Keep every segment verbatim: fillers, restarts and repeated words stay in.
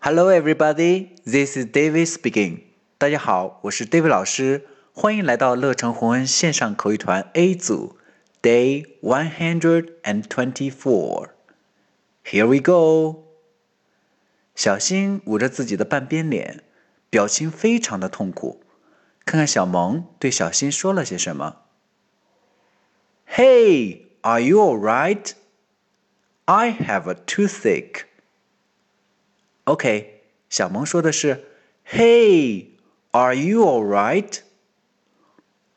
Hello, everybody. This is David speaking. 大家好，我是 David 老师，欢迎来到乐成红恩线上口语团 A 组 Day one hundred twenty-four. Here we go. 小新捂着自己的半边脸，表情非常的痛苦。看看小萌对小新说了些什么。Hey, are you all right? I have a toothache.OK, 小萌说的是 Hey, are you all right?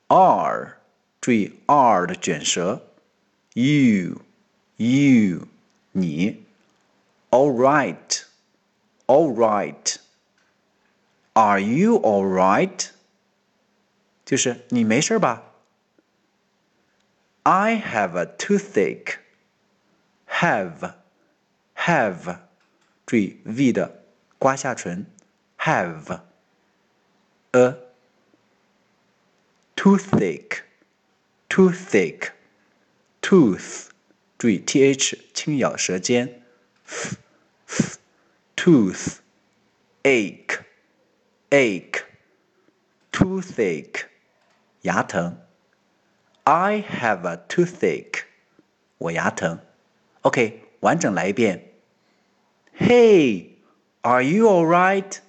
R, 注意 R 的卷舌 You, you, 你 All right, all right Are you all right? 就是你没事吧 I have a toothache Have, have注意 V 的刮下唇 Have A Toothache Toothache Tooth 注意 T H 轻咬舌尖 f, f, Tooth Ache Ache Toothache 牙疼 I have a toothache 我牙疼 OK 完整来一遍Hey, are you all right?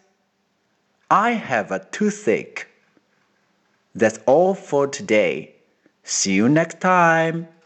I have a toothache. That's all for today. See you next time.